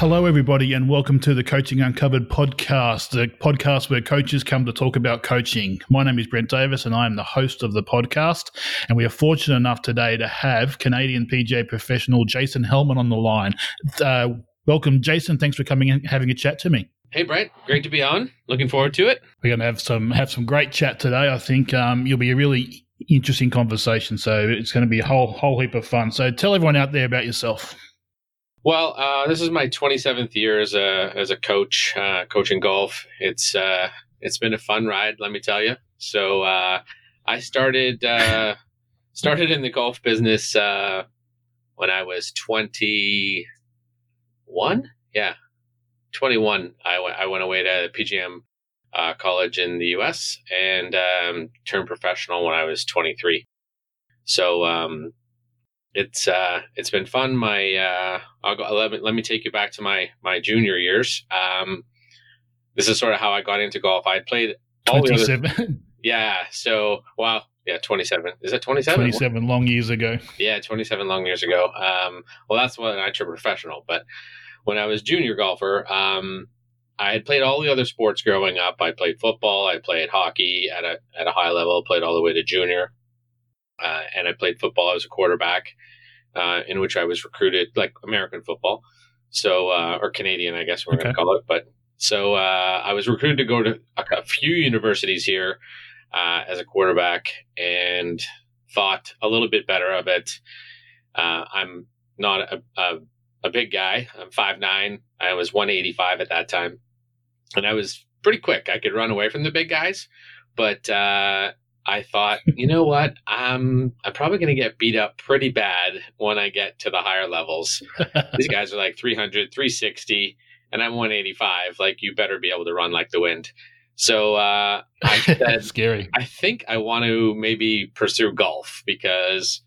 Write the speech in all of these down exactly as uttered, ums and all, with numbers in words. Hello, everybody, and welcome to the Coaching Uncovered podcast, the podcast where coaches come to talk about coaching. My name is Brent Davis, and I am the host of the podcast, and we are fortunate enough today to have Canadian P G A professional Jason Helman on the line. Uh, welcome, Jason. Thanks for coming and having a chat to me. Hey, Brent. Great to be on. Looking forward to it. We're going to have some have some great chat today. I think um, you'll be a really interesting conversation, so it's going to be a whole, whole heap of fun. So tell everyone out there about yourself. Well, uh, this is my twenty-seventh year as a as a coach, uh, coaching golf. It's uh, it's been a fun ride, let me tell you. So uh, I started uh, started in the golf business uh, when I was twenty-one. Yeah, twenty-one. I, w- I went away to P G M uh, college in the U S and um, turned professional when I was twenty-three. So. Um, It's uh, it's been fun. My uh, I'll go, let me let me take you back to my my junior years. Um, this is sort of how I got into golf. I played all twenty-seven. The other, yeah. So wow. Yeah. twenty-seven. Is that twenty-seven? twenty-seven long years ago. Yeah, twenty-seven long years ago. Um, well, that's when I turned professional. But when I was junior golfer, um, I had played all the other sports growing up. I played football. I played hockey at a at a high level. Played all the way to junior. Uh, and I played football. I was a quarterback, uh, in which I was recruited, like American football, so uh, or Canadian, I guess we're okay. going to call it. But so uh, I was recruited to go to a few universities here uh, as a quarterback, and thought a little bit better of it. Uh, I'm not a, a a big guy. I'm five nine. I was one eighty-five at that time, and I was pretty quick. I could run away from the big guys, but. Uh, I thought, you know what, I'm, I'm probably going to get beat up pretty bad when I get to the higher levels. These guys are like three hundred, three sixty, and I'm one eighty-five. Like, you better be able to run like the wind. So uh, I said, scary. I think I want to maybe pursue golf because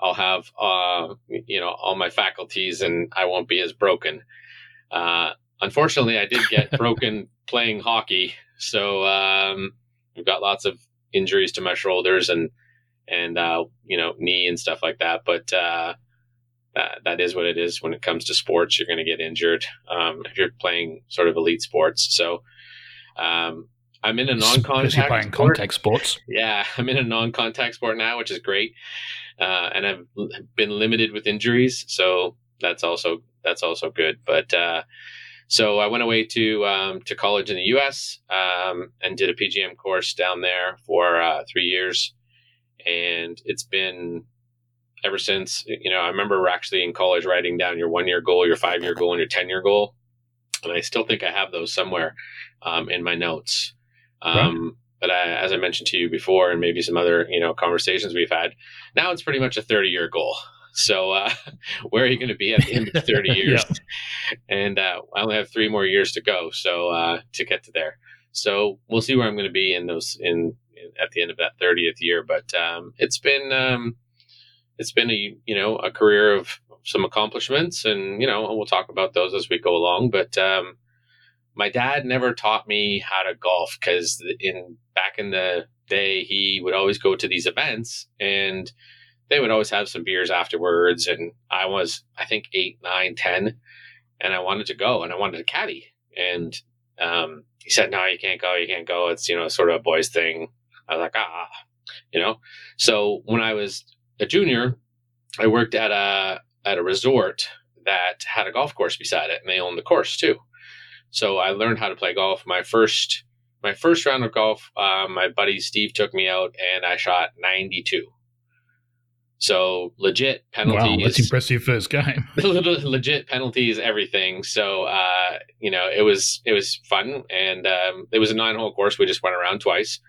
I'll have, uh, you know, all my faculties and I won't be as broken. Uh, unfortunately, I did get broken playing hockey. So um, we've got lots of injuries to my shoulders and and uh you know knee and stuff like that, but uh that, that is what it is when it comes to sports. You're going to get injured um if you're playing sort of elite sports. So um I'm in a non-contact you're playing sport. Contact sports. Yeah, I'm in a non-contact sport now, which is great, uh and I've l- been limited with injuries, so that's also that's also good. But uh So I went away to um, to college in the U S um, and did a P G M course down there for uh, three years, and it's been ever since. You know, I remember actually in college writing down your one year goal, your five year goal, and your ten year goal, and I still think I have those somewhere um, in my notes. Um, right. But I, as I mentioned to you before, and maybe some other you know conversations we've had, now it's pretty much a thirty year goal. So uh, where are you going to be at the end of thirty years? Yeah. And uh, I only have three more years to go, so uh, to get to there. So we'll see where I'm going to be in those in, in at the end of that thirtieth year. But um, it's been um, it's been a you know a career of some accomplishments, and you know we'll talk about those as we go along. But um, my dad never taught me how to golf because in back in the day he would always go to these events and. They would always have some beers afterwards. And I was, I think, eight, nine, ten. And I wanted to go and I wanted to caddy. And um, he said, no, you can't go. You can't go. It's, you know, sort of a boys thing. I was like, ah, you know. So when I was a junior, I worked at a at a resort that had a golf course beside it. And they owned the course, too. So I learned how to play golf. My first my first round of golf, uh, my buddy Steve took me out and I shot ninety-two. So legit penalties. Wow, that's impressive first game. Legit penalties, everything. So uh, you know, it was it was fun, and um, it was a nine-hole course. We just went around twice,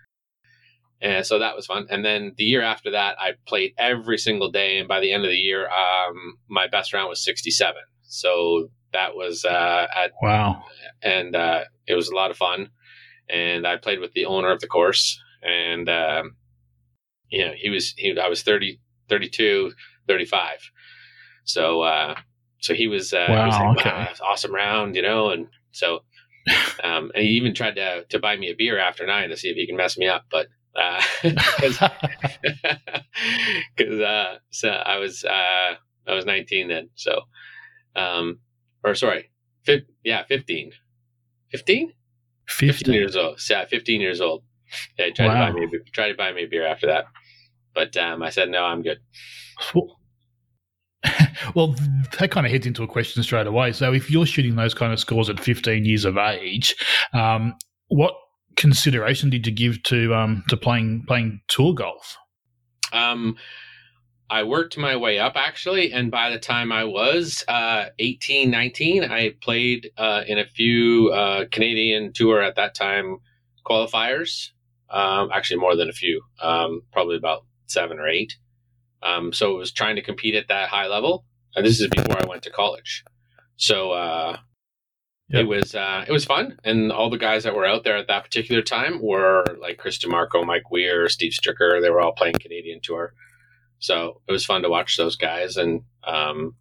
and so that was fun. And then the year after that, I played every single day, and by the end of the year, um, my best round was sixty-seven. So that was uh, at wow, and uh, it was a lot of fun. And I played with the owner of the course, and um, you know, he was he I was thirty. thirty-two, thirty-five. So, uh, so he was, uh, wow, he was like, okay. Wow, awesome round, you know? And so, um, and he even tried to, to buy me a beer after nine to see if he can mess me up. But, uh, cause, cause, uh, so I was, uh, I was nineteen then. So, um, or sorry, Fif- yeah, fifteen. fifteen? fifteen. fifteen years old. Yeah, fifteen years old. Yeah, he tried, wow. to buy me a, tried to buy me a beer after that. But um, I said, no, I'm good. Well, well, that kind of heads into a question straight away. So if you're shooting those kind of scores at fifteen years of age, um, what consideration did you give to um, to playing playing tour golf? Um, I worked my way up, actually, and by the time I was uh, eighteen, nineteen, I played uh, in a few uh, Canadian Tour at that time qualifiers, um, actually more than a few, um, probably about seven or eight. Um, so it was trying to compete at that high level, and this is before I went to college. So uh, yep. it was uh, it was fun, and all the guys that were out there at that particular time were like Chris DiMarco, Mike Weir, Steve Stricker. They were all playing Canadian Tour, so it was fun to watch those guys, and um,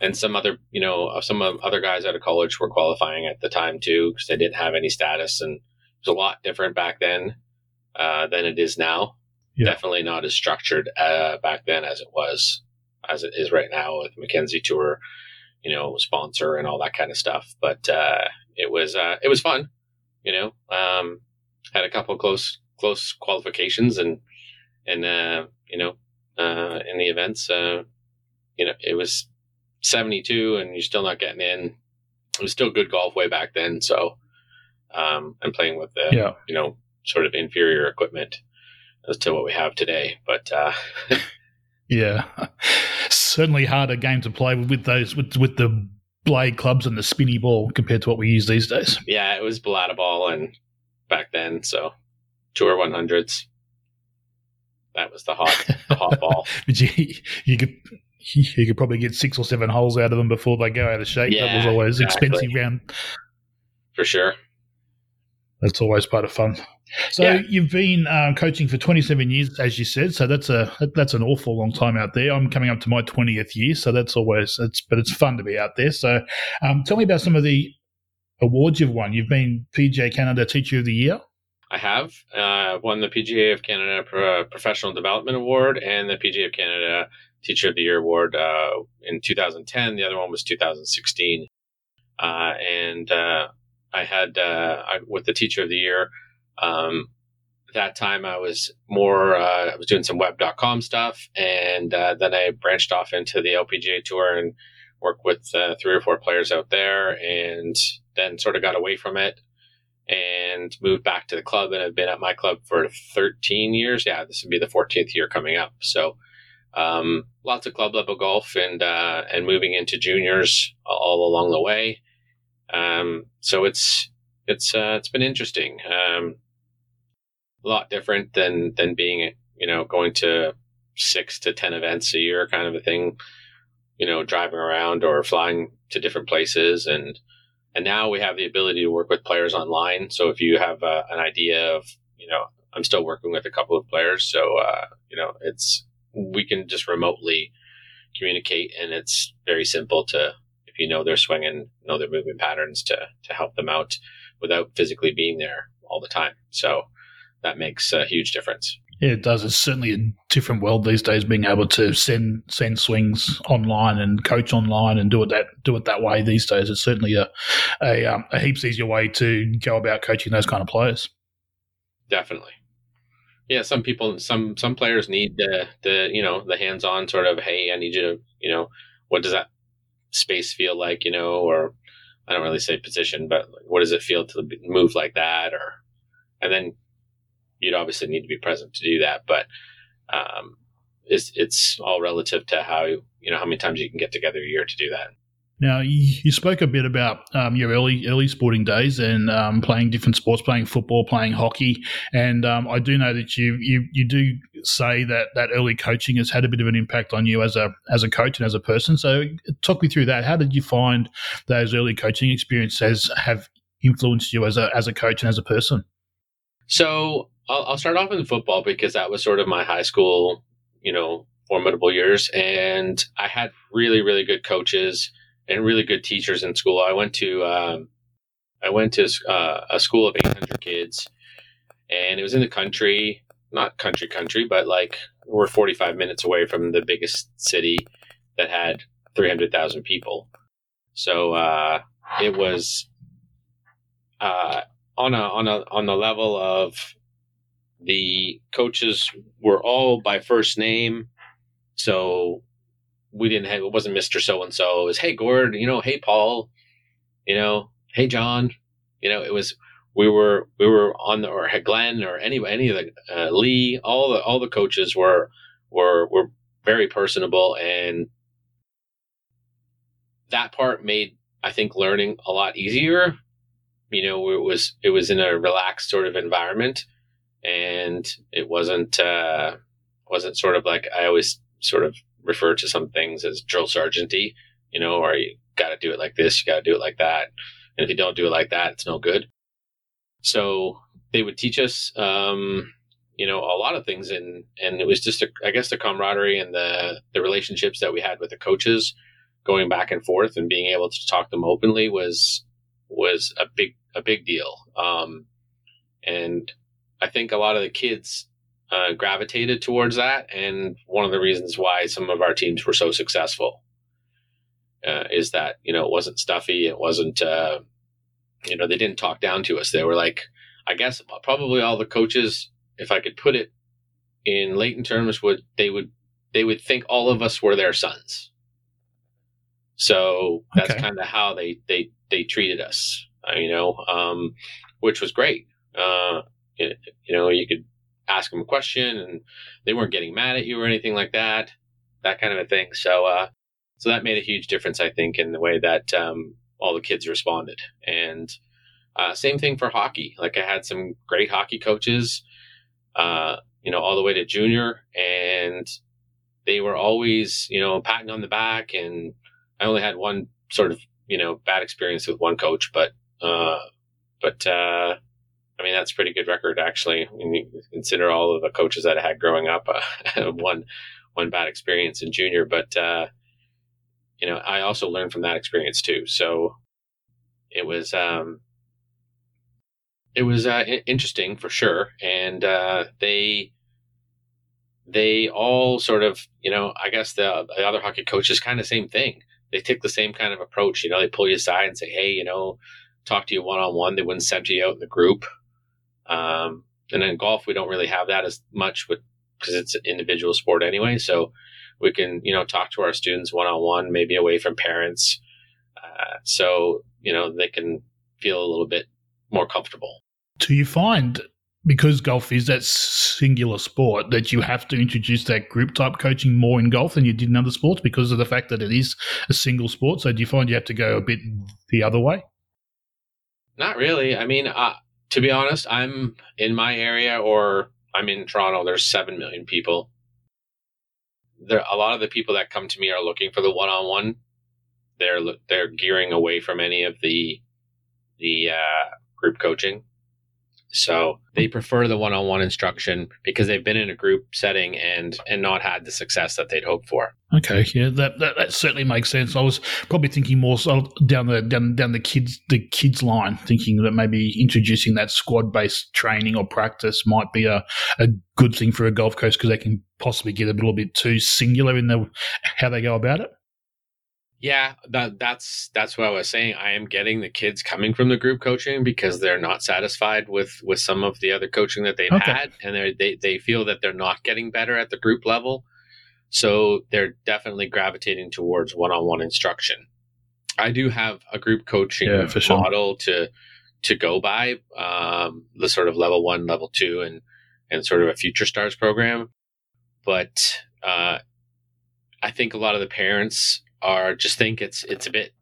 and some other you know some other guys out of college were qualifying at the time too because they didn't have any status, and it was a lot different back then uh, than it is now. Yeah. Definitely not as structured uh, back then as it was, as it is right now with McKenzie Tour, you know, sponsor and all that kind of stuff. But uh, it was uh, it was fun, you know. Um, had a couple of close close qualifications and and uh, you know uh, in the events, uh, you know, it was seventy-two and you're still not getting in. It was still good golf way back then. So um, I'm playing with the yeah. you know sort of inferior equipment as to what we have today, but uh yeah, certainly harder game to play with those with with the blade clubs and the spinny ball compared to what we use these days. Yeah, it was Balata ball and back then, so Tour one hundreds. That was the hot the hot ball. But you, you could you could probably get six or seven holes out of them before they go out of shape. Yeah, that was always exactly. Expensive round for sure. That's always part of fun. So yeah. You've been uh, coaching for twenty-seven years, as you said. So that's a that's an awful long time out there. I'm coming up to my twentieth year, so that's always it's but it's fun to be out there. So um, tell me about some of the awards you've won. You've been P G A Canada Teacher of the Year. I have uh, won the P G A of Canada Pro- Professional Development Award and the P G A of Canada Teacher of the Year Award uh, in two thousand ten. The other one was two thousand sixteen, uh, and uh, I had uh, I, with the Teacher of the Year. Um, that time I was more, uh, I was doing some web dot com stuff, and uh, then I branched off into the L P G A Tour and worked with uh, three or four players out there, and then sort of got away from it and moved back to the club, and I've been at my club for thirteen years. Yeah, this would be the fourteenth year coming up. So um, lots of club level golf and uh, and moving into juniors all along the way. Um, so it's It's uh, it's been interesting, um, a lot different than than being you know going to six to ten events a year kind of a thing, you know driving around or flying to different places, and and now we have the ability to work with players online. So if you have uh, an idea of you know I'm still working with a couple of players, so uh, you know it's we can just remotely communicate, and it's very simple to if you know their swing and know their movement patterns to to help them out without physically being there all the time. So that makes a huge difference. Yeah, it does. It's certainly a different world these days, being able to send send swings online and coach online and do it that do it that way these days. It's certainly a, a, um, a heaps easier way to go about coaching those kind of players. Definitely. Yeah, some people, some some players need the, the you know, the hands-on sort of, hey, I need you to, you know, what does that space feel like, you know, or I don't really say position, but what does it feel to move like that? Or, and then you'd obviously need to be present to do that. But um, it's it's all relative to how you know how many times you can get together a year to do that. Now you spoke a bit about um, your early early sporting days and um, playing different sports, playing football, playing hockey, and um, I do know that you you you do say that that early coaching has had a bit of an impact on you as a as a coach and as a person. So talk me through that. How did you find those early coaching experiences have influenced you as a as a coach and as a person? So I'll, I'll start off in football because that was sort of my high school, you know, formidable years, and I had really really good coaches and really good teachers in school. I went to um, I went to uh, a school of eight hundred kids, and it was in the country, not country country, but like we're forty-five minutes away from the biggest city that had three hundred thousand people. So uh, it was uh, on a on a on the level of the coaches were all by first name, so we didn't have it wasn't Mister So and So. It was hey Gord, you know, hey Paul, you know, hey John, you know. It was we were we were on the or Glenn or any any of the uh, Lee. All the all the coaches were were were very personable, and that part made, I think, learning a lot easier. You know, it was it was in a relaxed sort of environment, and it wasn't uh, wasn't sort of like I always sort of refer to some things as drill sergeant-y, you know, or you got to do it like this, you got to do it like that, and if you don't do it like that, it's no good. So they would teach us, um, you know, a lot of things, and and it was just, a, I guess, the camaraderie and the the relationships that we had with the coaches. Going back and forth and being able to talk to them openly was was a big a big deal, um, and I think a lot of the kids uh, gravitated towards that. And one of the reasons why some of our teams were so successful uh, is that, you know, it wasn't stuffy, it wasn't uh, you know, they didn't talk down to us. They were like, I guess probably all the coaches, if I could put it in Leighton terms, would they would they would think all of us were their sons. So that's okay. Kind of how they, they, they treated us, you know, um, which was great. Uh, it, you know, you could ask them a question and they weren't getting mad at you or anything like that, that kind of a thing. So, uh, so that made a huge difference, I think, in the way that, um, all the kids responded. And, uh, same thing for hockey. Like, I had some great hockey coaches, uh, you know, all the way to junior, and they were always, you know, patting on the back. And I only had one sort of, you know, bad experience with one coach, but, uh, but, uh, I mean, that's a pretty good record, actually. When you consider all of the coaches that I had growing up, uh, one, one bad experience in junior, but, uh, you know, I also learned from that experience too. So it was, um, it was, uh, interesting for sure. And, uh, they, they all sort of, you know, I guess the, the other hockey coaches, kind of same thing. They take the same kind of approach. You know, they pull you aside and say, hey, you know, talk to you one-on-one. They wouldn't send you out in the group. Um, and in golf, we don't really have that as much with, because it's an individual sport anyway. So we can, you know, talk to our students one-on-one, maybe away from parents. Uh, so, you know, they can feel a little bit more comfortable. Do you find, because golf is that singular sport, that you have to introduce that group type coaching more in golf than you did in other sports because of the fact that it is a single sport? So do you find you have to go a bit the other way? Not really. I mean, uh, to be honest, I'm in my area, or I'm in Toronto. There's seven million people. There, a lot of the people that come to me are looking for the one-on-one. They're, they're gearing away from any of the, the uh, group coaching. So they prefer the one-on-one instruction because they've been in a group setting and and not had the success that they'd hoped for. Okay, yeah, that, that, that certainly makes sense. I was probably thinking more so down the down down the kids the kids line, thinking that maybe introducing that squad-based training or practice might be a, a good thing for a golf coach because they can possibly get a little bit too singular in the how they go about it. Yeah, that, that's that's what I was saying. I am getting the kids coming from the group coaching because they're not satisfied with, with some of the other coaching that they've okay. had, and they they they feel that they're not getting better at the group level. So they're definitely gravitating towards one-on-one instruction. I do have a group coaching yeah, for sure. model to to go by, um, the sort of level one, level two, and and sort of a Future Stars program. But uh, I think a lot of the parents are just think it's it's a bit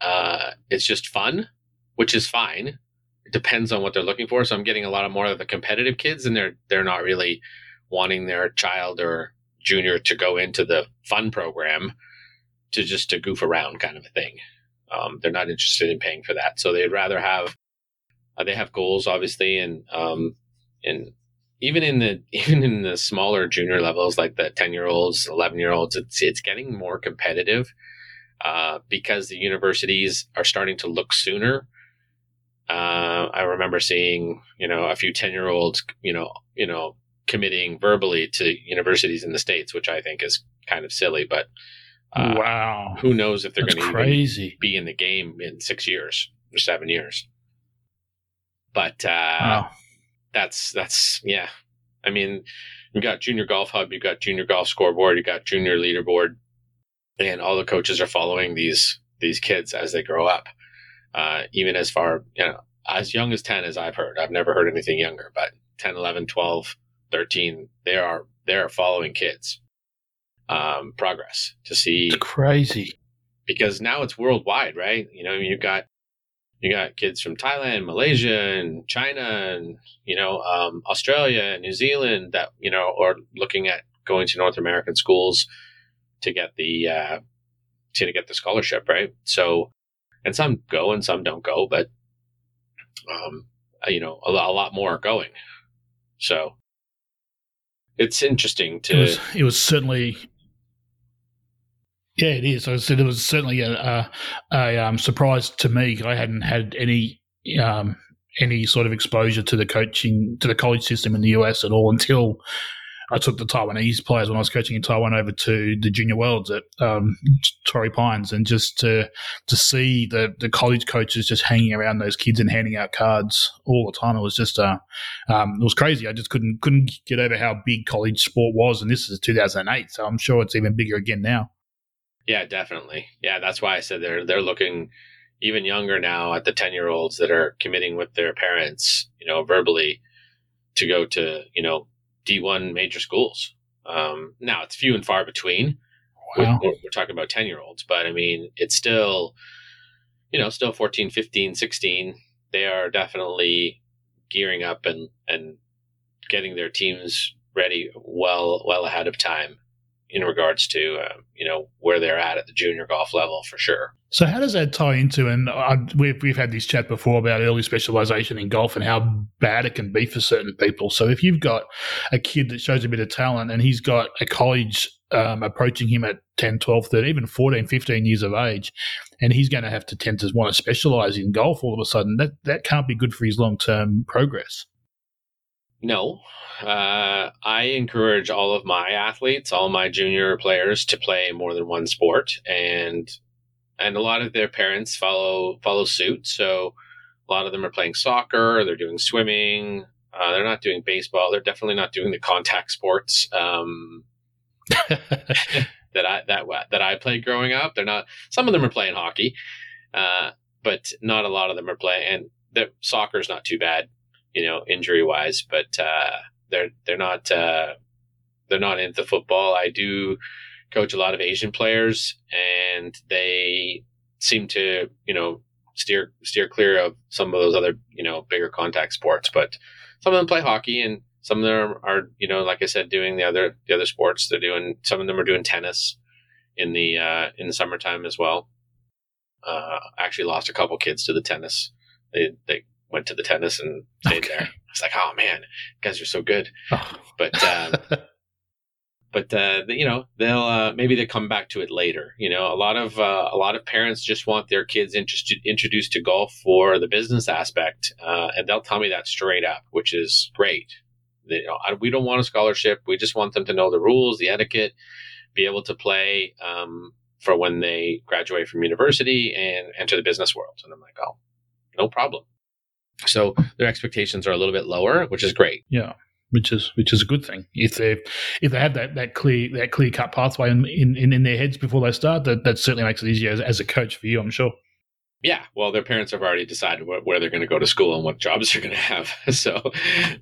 uh it's just fun, which is fine. It depends on what they're looking for. So I'm getting a lot of more of the competitive kids, and they're they're not really wanting their child or junior to go into the fun program to just to goof around kind of a thing. Um they're not interested in paying for that. So they'd rather have uh, they have goals, obviously, and um and Even in the even in the smaller junior levels, like the ten-year-olds, eleven-year-olds, it's it's getting more competitive uh, because the universities are starting to look sooner. Uh, I remember seeing, you know, a few ten-year-olds, you know, you know, committing verbally to universities in the States, which I think is kind of silly, but Uh, wow. Who knows if they're going to be in the game in six years or seven years. But uh, wow. that's, that's yeah. I mean, you've got Junior Golf Hub, you've got Junior Golf Scoreboard, you've got Junior Leaderboard, and all the coaches are following these these kids as they grow up. Uh, even as far, you know, as young as ten, as I've heard. I've never heard anything younger, but ten, eleven, twelve, thirteen, they are, they are following kids' um, progress to see. It's crazy. Because now it's worldwide, right? You know, I mean, you've got, you got kids from Thailand, Malaysia, and China, and, you know, um, Australia and New Zealand that, you know, are looking at going to North American schools to get the, uh, to get the scholarship, right? So, and some go and some don't go, but, um, you know, a, a lot more are going. So it's interesting to. It was, it was certainly. Yeah, it is. I said it was certainly a, a, a um, surprise to me. I hadn't had any um, any sort of exposure to the coaching, to the college system in the U S at all until I took the Taiwanese players when I was coaching in Taiwan over to the Junior Worlds at um, Torrey Pines, and just to to see the, the college coaches just hanging around those kids and handing out cards all the time. It was just uh, um, it was crazy. I just couldn't couldn't get over how big college sport was, and this is two thousand eight, so I'm sure it's even bigger again now. Yeah, definitely. Yeah, that's why I said they're they're looking even younger now at the ten-year-olds that are committing with their parents, you know, verbally to go to, you know, D one major schools. Um, now, it's few and far between. Wow. We're, we're talking about ten-year-olds, but, I mean, it's still, you know, still fourteen, fifteen, sixteen. They are definitely gearing up and, and getting their teams ready well well ahead of time in regards to, uh, you know, where they're at at the junior golf level for sure. So how does that tie into, and I, we've, we've had this chat before about early specialization in golf and how bad it can be for certain people. So if you've got a kid that shows a bit of talent and he's got a college um, approaching him at ten, twelve, thirteen, even fourteen, fifteen years of age, and he's going to have to tend to want to specialize in golf all of a sudden, that, that can't be good for his long-term progress. No, uh, I encourage all of my athletes, all my junior players, to play more than one sport, and and a lot of their parents follow follow suit. So a lot of them are playing soccer, they're doing swimming, uh, they're not doing baseball, they're definitely not doing the contact sports um, that I that that I played growing up. They're not. Some of them are playing hockey, uh, but not a lot of them are playing. And the soccer is not too bad, you know, injury wise, but, uh, they're, they're not, uh, they're not into football. I do coach a lot of Asian players, and they seem to, you know, steer, steer clear of some of those other, you know, bigger contact sports, but some of them play hockey, and some of them are, you know, like I said, doing the other, the other sports they're doing. Some of them are doing tennis in the, uh, in the summertime as well. Uh, actually lost a couple kids to the tennis. They, they, went to the tennis and stayed okay. there. It's like, oh man, you guys are so good. Oh. But, um, but, uh, you know, they'll, uh, maybe they come back to it later. You know, a lot of, uh, a lot of parents just want their kids interest- introduced to golf for the business aspect. Uh, and they'll tell me that straight up, which is great. They, you know, I, we don't want a scholarship. We just want them to know the rules, the etiquette, be able to play, um, for when they graduate from university and enter the business world. And I'm like, oh, no problem. So their expectations are a little bit lower, which is great. Yeah, which is which is a good thing. If they if they have that, that clear that clear cut pathway in, in in their heads before they start, that, that certainly makes it easier as, as a coach for you, I'm sure. Yeah, well, their parents have already decided where, where they're going to go to school and what jobs they're going to have. So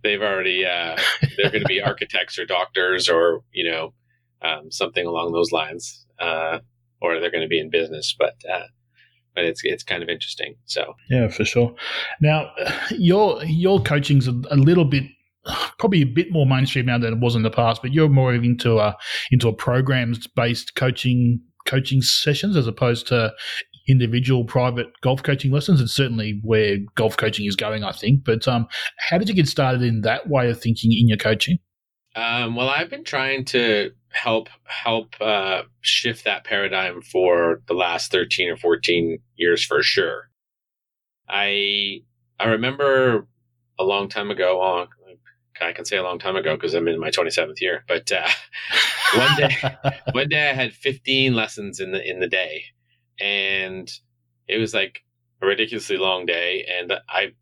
they've already uh, they're going to be architects or doctors or you know um, something along those lines, uh, or they're going to be in business, but. Uh, But it's it's kind of interesting. So yeah, for sure. Now, your your coaching's a, a little bit, probably a bit more mainstream now than it was in the past. But you're more into a into a programs based coaching coaching sessions as opposed to individual private golf coaching lessons. It's certainly where golf coaching is going, I think. But um, how did you get started in that way of thinking in your coaching? Um, well, I've been trying to help help uh, shift that paradigm for the last thirteen or fourteen years for sure. I I remember a long time ago, I can say a long time ago because I'm in my twenty-seventh year. But uh, one day, one day I had fifteen lessons in the in the day, and it was like a ridiculously long day. And I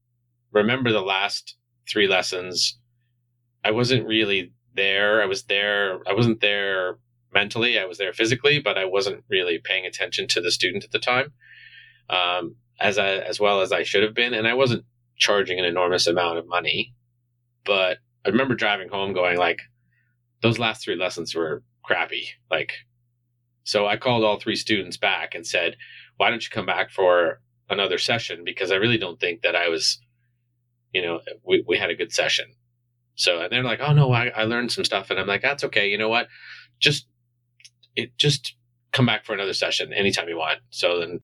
remember the last three lessons, I wasn't really there. I was there. I wasn't there mentally. I was there physically, but I wasn't really paying attention to the student at the time, um, as I as well as I should have been. And I wasn't charging an enormous amount of money, but I remember driving home going like, those last three lessons were crappy. Like, so I called all three students back and said, why don't you come back for another session? Because I really don't think that I was, you know, we, we had a good session. So, and they're like, oh no, I, I learned some stuff. And I'm like, that's okay. You know what? Just, it just come back for another session anytime you want. So then,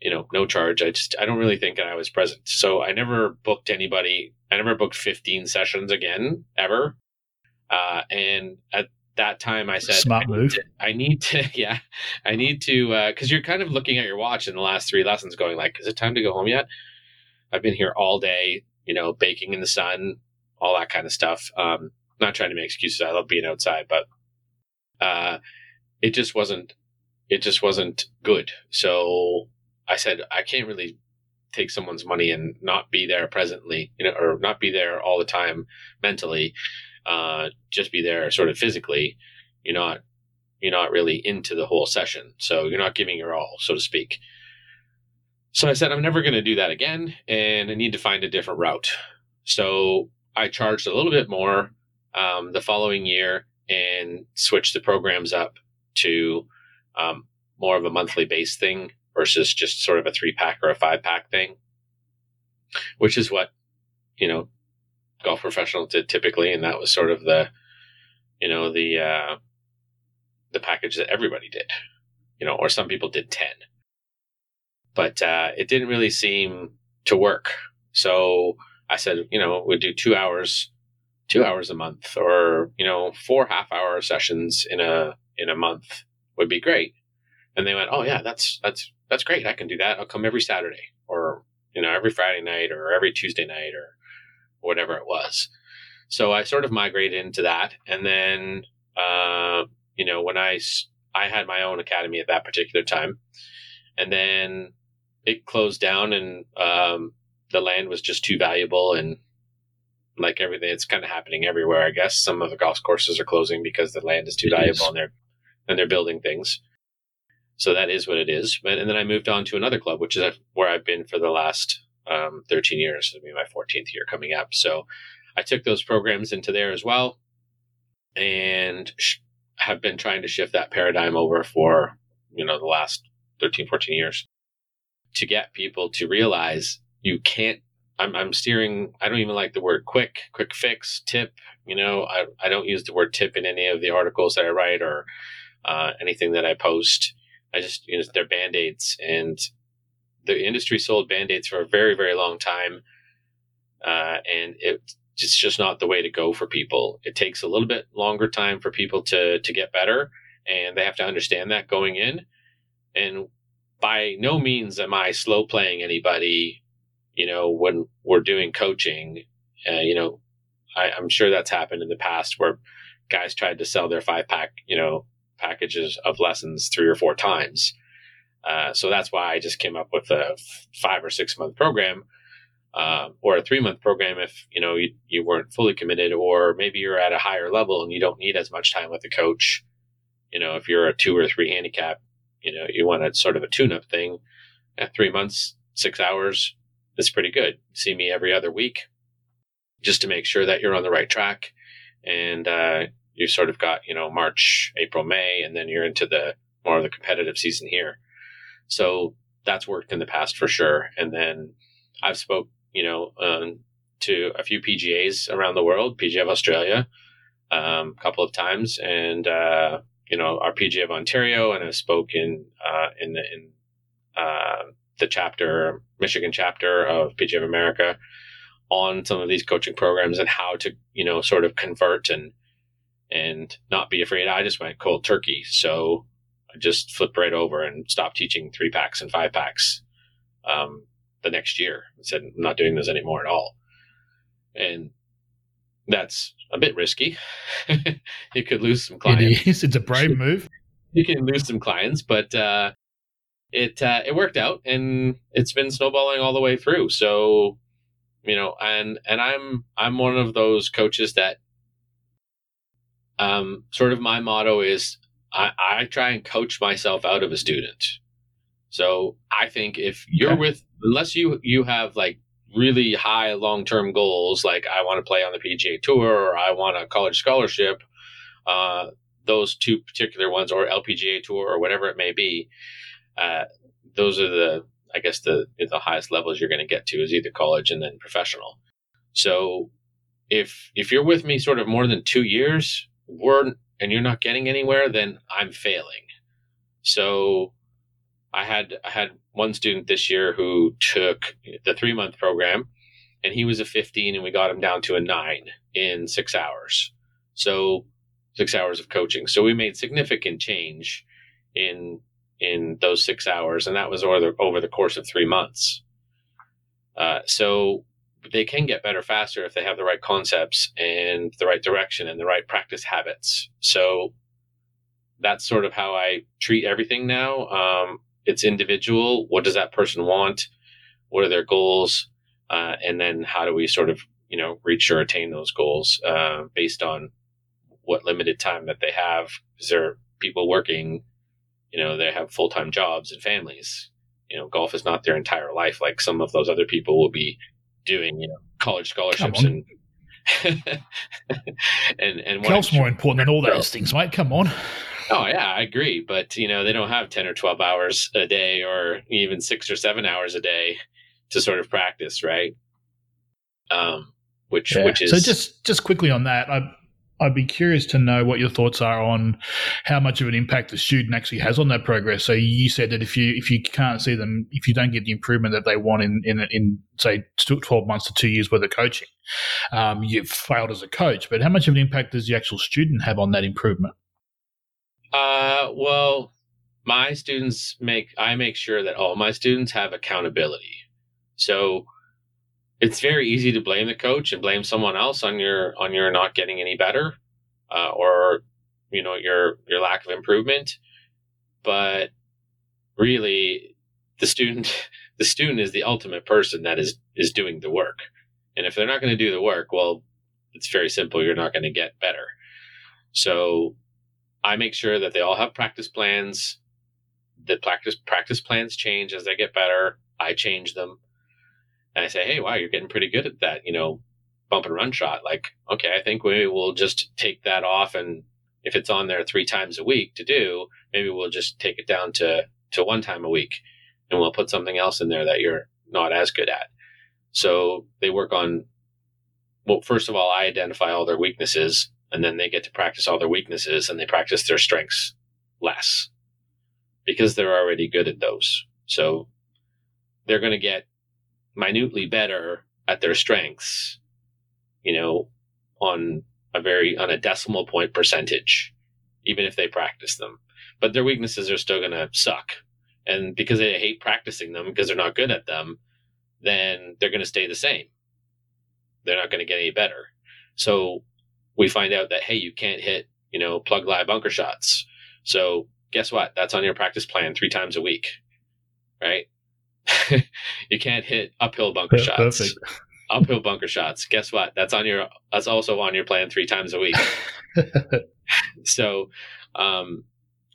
you know, no charge. I just, I don't really think I was present. So I never booked anybody. I never booked fifteen sessions again, ever. Uh, and at that time I said, smart move. I need to, I need to yeah, I need to, uh, cause you're kind of looking at your watch in the last three lessons going like, is it time to go home yet? I've been here all day, you know, baking in the sun, all that kind of stuff. Um, not trying to make excuses. I love being outside, but, uh, it just wasn't, it just wasn't good. So I said, I can't really take someone's money and not be there presently, you know, or not be there all the time mentally, uh, just be there sort of physically. You're not, you're not really into the whole session. So you're not giving your all, so to speak. So I said, I'm never going to do that again. And I need to find a different route. So I charged a little bit more, um, the following year and switched the programs up to, um, more of a monthly base thing, versus just sort of a three pack or a five pack thing, which is what, you know, golf professionals did typically. And that was sort of the, you know, the, uh, the package that everybody did, you know, or some people did ten, but, uh, it didn't really seem to work. So I said, you know, we'd do two hours, two hours a month, or, you know, four half hour sessions in a, in a month would be great. And they went, oh yeah, that's, that's, that's great. I can do that. I'll come every Saturday or, you know, every Friday night or every Tuesday night or whatever it was. So I sort of migrated into that. And then, uh, you know, when I, I had my own academy at that particular time, and then it closed down and, um, the land was just too valuable. And like everything, it's kind of happening everywhere. I guess some of the golf courses are closing because the land is too it valuable is. and they're, and they're building things. So that is what it is. But, and then I moved on to another club, which is where I've been for the last um, thirteen years. It'll be my fourteenth year coming up. So I took those programs into there as well and sh- have been trying to shift that paradigm over for, you know, the last thirteen, fourteen years to get people to realize you can't, I'm, I'm steering, I don't even like the word quick, quick fix, tip. You know, I, I don't use the word tip in any of the articles that I write or uh, anything that I post. I just, you know, they're Band-Aids, and the industry sold Band-Aids for a very, very long time. Uh, and it, it's just not the way to go for people. It takes a little bit longer time for people to, to get better, and they have to understand that going in. And by no means am I slow playing anybody, you know, when we're doing coaching. Uh, you know, I, I'm sure that's happened in the past where guys tried to sell their five pack, you know, packages of lessons three or four times. Uh, so that's why I just came up with a five or six month program, uh, or a three month program. If you know, you, you weren't fully committed, or maybe you're at a higher level and you don't need as much time with the coach. You know, if you're a two or three handicap, you know, you want a sort of a tune up thing at three months, six hours. It's pretty good. See me every other week just to make sure that you're on the right track. And, uh, you sort of got, you know, March, April, May, and then you're into the more of the competitive season here. So that's worked in the past for sure. And then I've spoke, you know, um, to a few P G As around the world, P G A of Australia, um, a couple of times, and uh, you know, our P G A of Ontario, and I've spoken uh, in the in uh, the chapter, Michigan chapter of P G A of America, on some of these coaching programs and how to, you know, sort of convert and. And not be afraid. I just went cold turkey. So I just flipped right over and stopped teaching three packs and five packs um, the next year. I said, I'm not doing those anymore at all. And that's a bit risky. You could lose some clients. It is. It's a brave move. You can lose some clients, but uh, it uh, it worked out, and it's been snowballing all the way through. So, you know, and and I'm I'm one of those coaches that, um, sort of my motto is I, I try and coach myself out of a student. So I think if you're yeah. with, unless you you have like really high long-term goals, like I want to play on the P G A Tour or I want a college scholarship, uh, those two particular ones, or L P G A Tour or whatever it may be, uh, those are the, I guess, the the highest levels you're going to get to is either college and then professional. So if if you're with me sort of more than two years we're, and you're not getting anywhere, then I'm failing. So I had I had one student this year who took the three-month program, and he was a fifteen, and we got him down to a nine in six hours. So six hours of coaching. So we made significant change in in those six hours, and that was over the, over the course of three months. Uh, so they can get better faster if they have the right concepts and the right direction and the right practice habits. So that's sort of how I treat everything now. Um, it's individual. What does that person want? What are their goals? Uh, and then how do we sort of, you know, reach or attain those goals uh, based on what limited time that they have? Because there are people working, you know, they have full-time jobs and families. You know, golf is not their entire life. Like some of those other people will be doing, you know, college scholarships and and and golf's more important than all those things, mate. Come on. Oh yeah, I agree. But you know, they don't have ten or twelve hours a day, or even six or seven hours a day to sort of practice, right? Um, which yeah. which is so. Just just quickly on that, I I'd be curious to know what your thoughts are on how much of an impact the student actually has on their progress. So you said that if you if you can't see them, if you don't get the improvement that they want in in, in say twelve months to two years worth of coaching, um, you've failed as a coach. But how much of an impact does the actual student have on that improvement? Uh, well, my students make I make sure that all my students have accountability. So it's very easy to blame the coach and blame someone else on your on your not getting any better, uh, or you know your your lack of improvement. But really, the student the student is the ultimate person that is is doing the work. And if they're not going to do the work, well, it's very simple. You're not going to get better. So I make sure that they all have practice plans. The practice practice plans change as they get better. I change them. And I say, hey, wow, you're getting pretty good at that, you know, bump and run shot. Like, okay, I think we will just take that off. And if it's on there three times a week to do, maybe we'll just take it down to, to one time a week, and we'll put something else in there that you're not as good at. So they work on, well, first of all, I identify all their weaknesses, and then they get to practice all their weaknesses, and they practice their strengths less because they're already good at those. So they're going to get minutely better at their strengths, you know, on a very, on a decimal point percentage, even if they practice them, but their weaknesses are still going to suck. And because they hate practicing them because they're not good at them, then they're going to stay the same. They're not going to get any better. So we find out that, hey, you can't hit, you know, plug lie bunker shots. So guess what? That's on your practice plan three times a week, right? You can't hit uphill bunker Perfect. shots. Uphill bunker shots. Guess what? That's on your. That's also on your plan three times a week. So, um,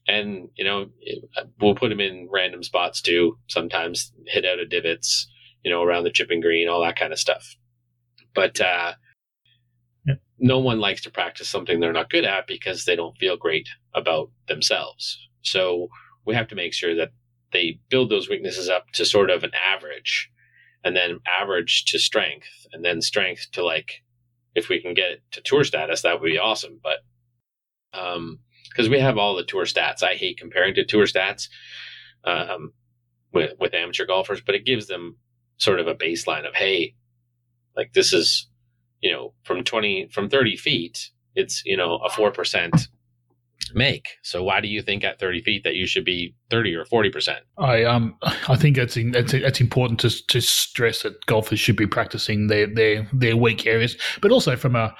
and you know, it, we'll put them in random spots too. Sometimes hit out of divots, you know, around the chipping green, all that kind of stuff. But uh, yeah. no one likes to practice something they're not good at because they don't feel great about themselves. So we have to make sure that they build those weaknesses up to sort of an average, and then average to strength, and then strength to, like, if we can get it to tour status, that would be awesome. But um, because we have all the tour stats, I hate comparing to tour stats um, with, with amateur golfers, but it gives them sort of a baseline of, hey, like this is, you know, from twenty, from thirty feet, it's, you know, a four percent make. So why do you think at thirty feet that you should be thirty or forty percent? I um I think that's that's that's important to to stress that golfers should be practicing their their their weak areas, but also from a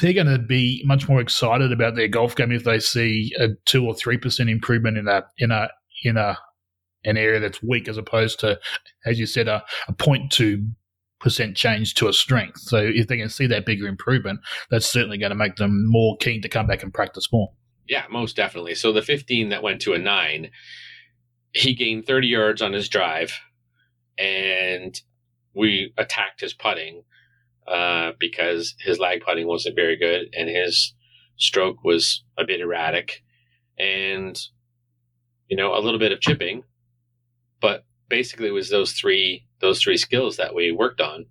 they're going to be much more excited about their golf game if they see a two or three percent improvement in that in a in a an area that's weak, as opposed to, as you said, a a point two. percent change to a strength. So if they can see that bigger improvement, that's certainly going to make them more keen to come back and practice more. Yeah, most definitely. So the fifteen that went to a nine, he gained thirty yards on his drive, and we attacked his putting uh, because his lag putting wasn't very good and his stroke was a bit erratic and, you know, a little bit of chipping, but basically it was those three those three skills that we worked on.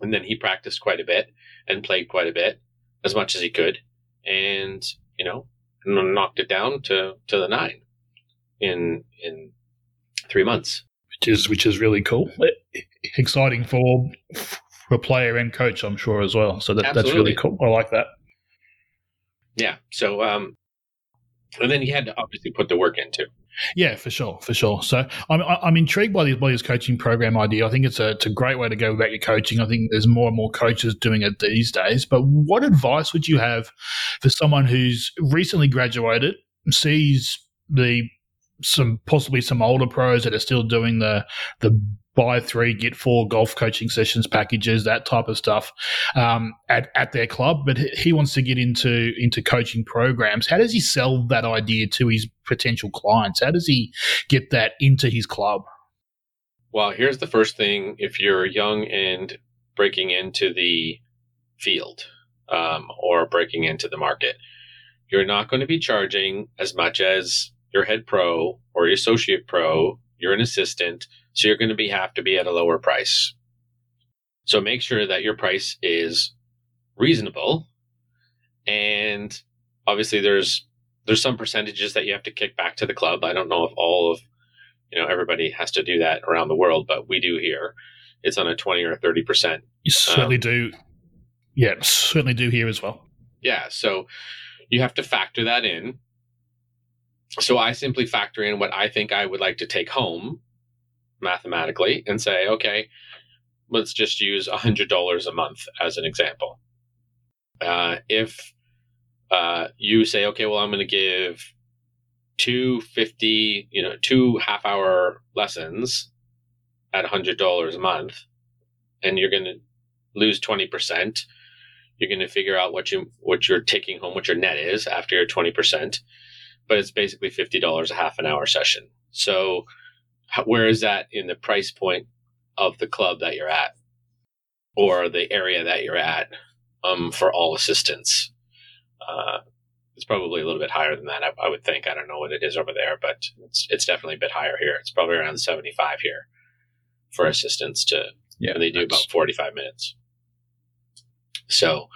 And then he practiced quite a bit and played quite a bit, as much as he could, and, you know, knocked it down to, to the nine in in three months. Which is which is really cool. Exciting for for player and coach, I'm sure, as well. So that, that's really cool. I like that. Yeah. So um and then he had to obviously put the work in too. Yeah, for sure, for sure. So I'm I'm intrigued by this, by this coaching program idea. I think it's a it's a great way to go about your coaching. I think there's more and more coaches doing it these days. But what advice would you have for someone who's recently graduated, sees the some possibly some older pros that are still doing the the buy three, get four golf coaching sessions packages, that type of stuff um, at, at their club, but he wants to get into into coaching programs. How does he sell that idea to his potential clients? How does he get that into his club? Well, here's the first thing. If you're young and breaking into the field um, or breaking into the market, you're not going to be charging as much as your head pro or your associate pro. You're an assistant, so you're going to be have to be at a lower price. So make sure that your price is reasonable. And obviously there's there's some percentages that you have to kick back to the club. I don't know if all of, you know, everybody has to do that around the world, but we do here. It's on a twenty or thirty percent. You certainly um, do. Yeah, certainly do here as well. Yeah, so you have to factor that in. So I simply factor in what I think I would like to take home mathematically and say, okay, let's just use one hundred dollars a month as an example. Uh, if uh, you say, okay, well, I'm going to give two fifty, you know, two half hour lessons at one hundred dollars a month, and you're going to lose twenty percent. You're going to figure out what you, what you're taking home, what your net is after your twenty percent. But it's basically fifty dollars a half an hour session. So where is that in the price point of the club that you're at or the area that you're at um, for all assistants? Uh, it's probably a little bit higher than that, I, I would think. I don't know what it is over there, but it's it's definitely a bit higher here. It's probably around seventy-five here for assistants to, yeah, and they do about forty-five minutes. So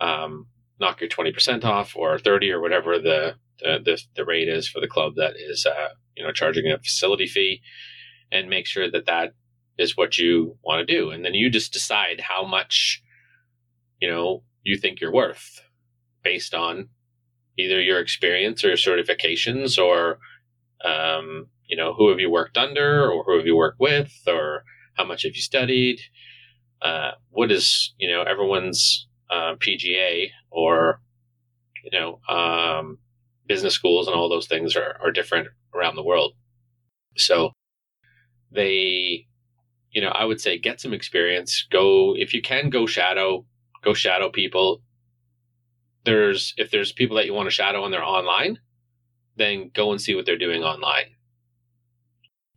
um, knock your twenty percent off or thirty or whatever the, Uh, the the rate is for the club that is uh, you know charging a facility fee, and make sure that that is what you want to do, and then you just decide how much you know you think you're worth based on either your experience or your certifications or um, you know who have you worked under or who have you worked with or how much have you studied, uh, what is you know everyone's uh, P G A or you know. Um, business schools and all those things are, are different around the world. So they, you know, I would say get some experience, go, if you can go shadow, go shadow people. There's, if there's people that you want to shadow and they're online, then go and see what they're doing online.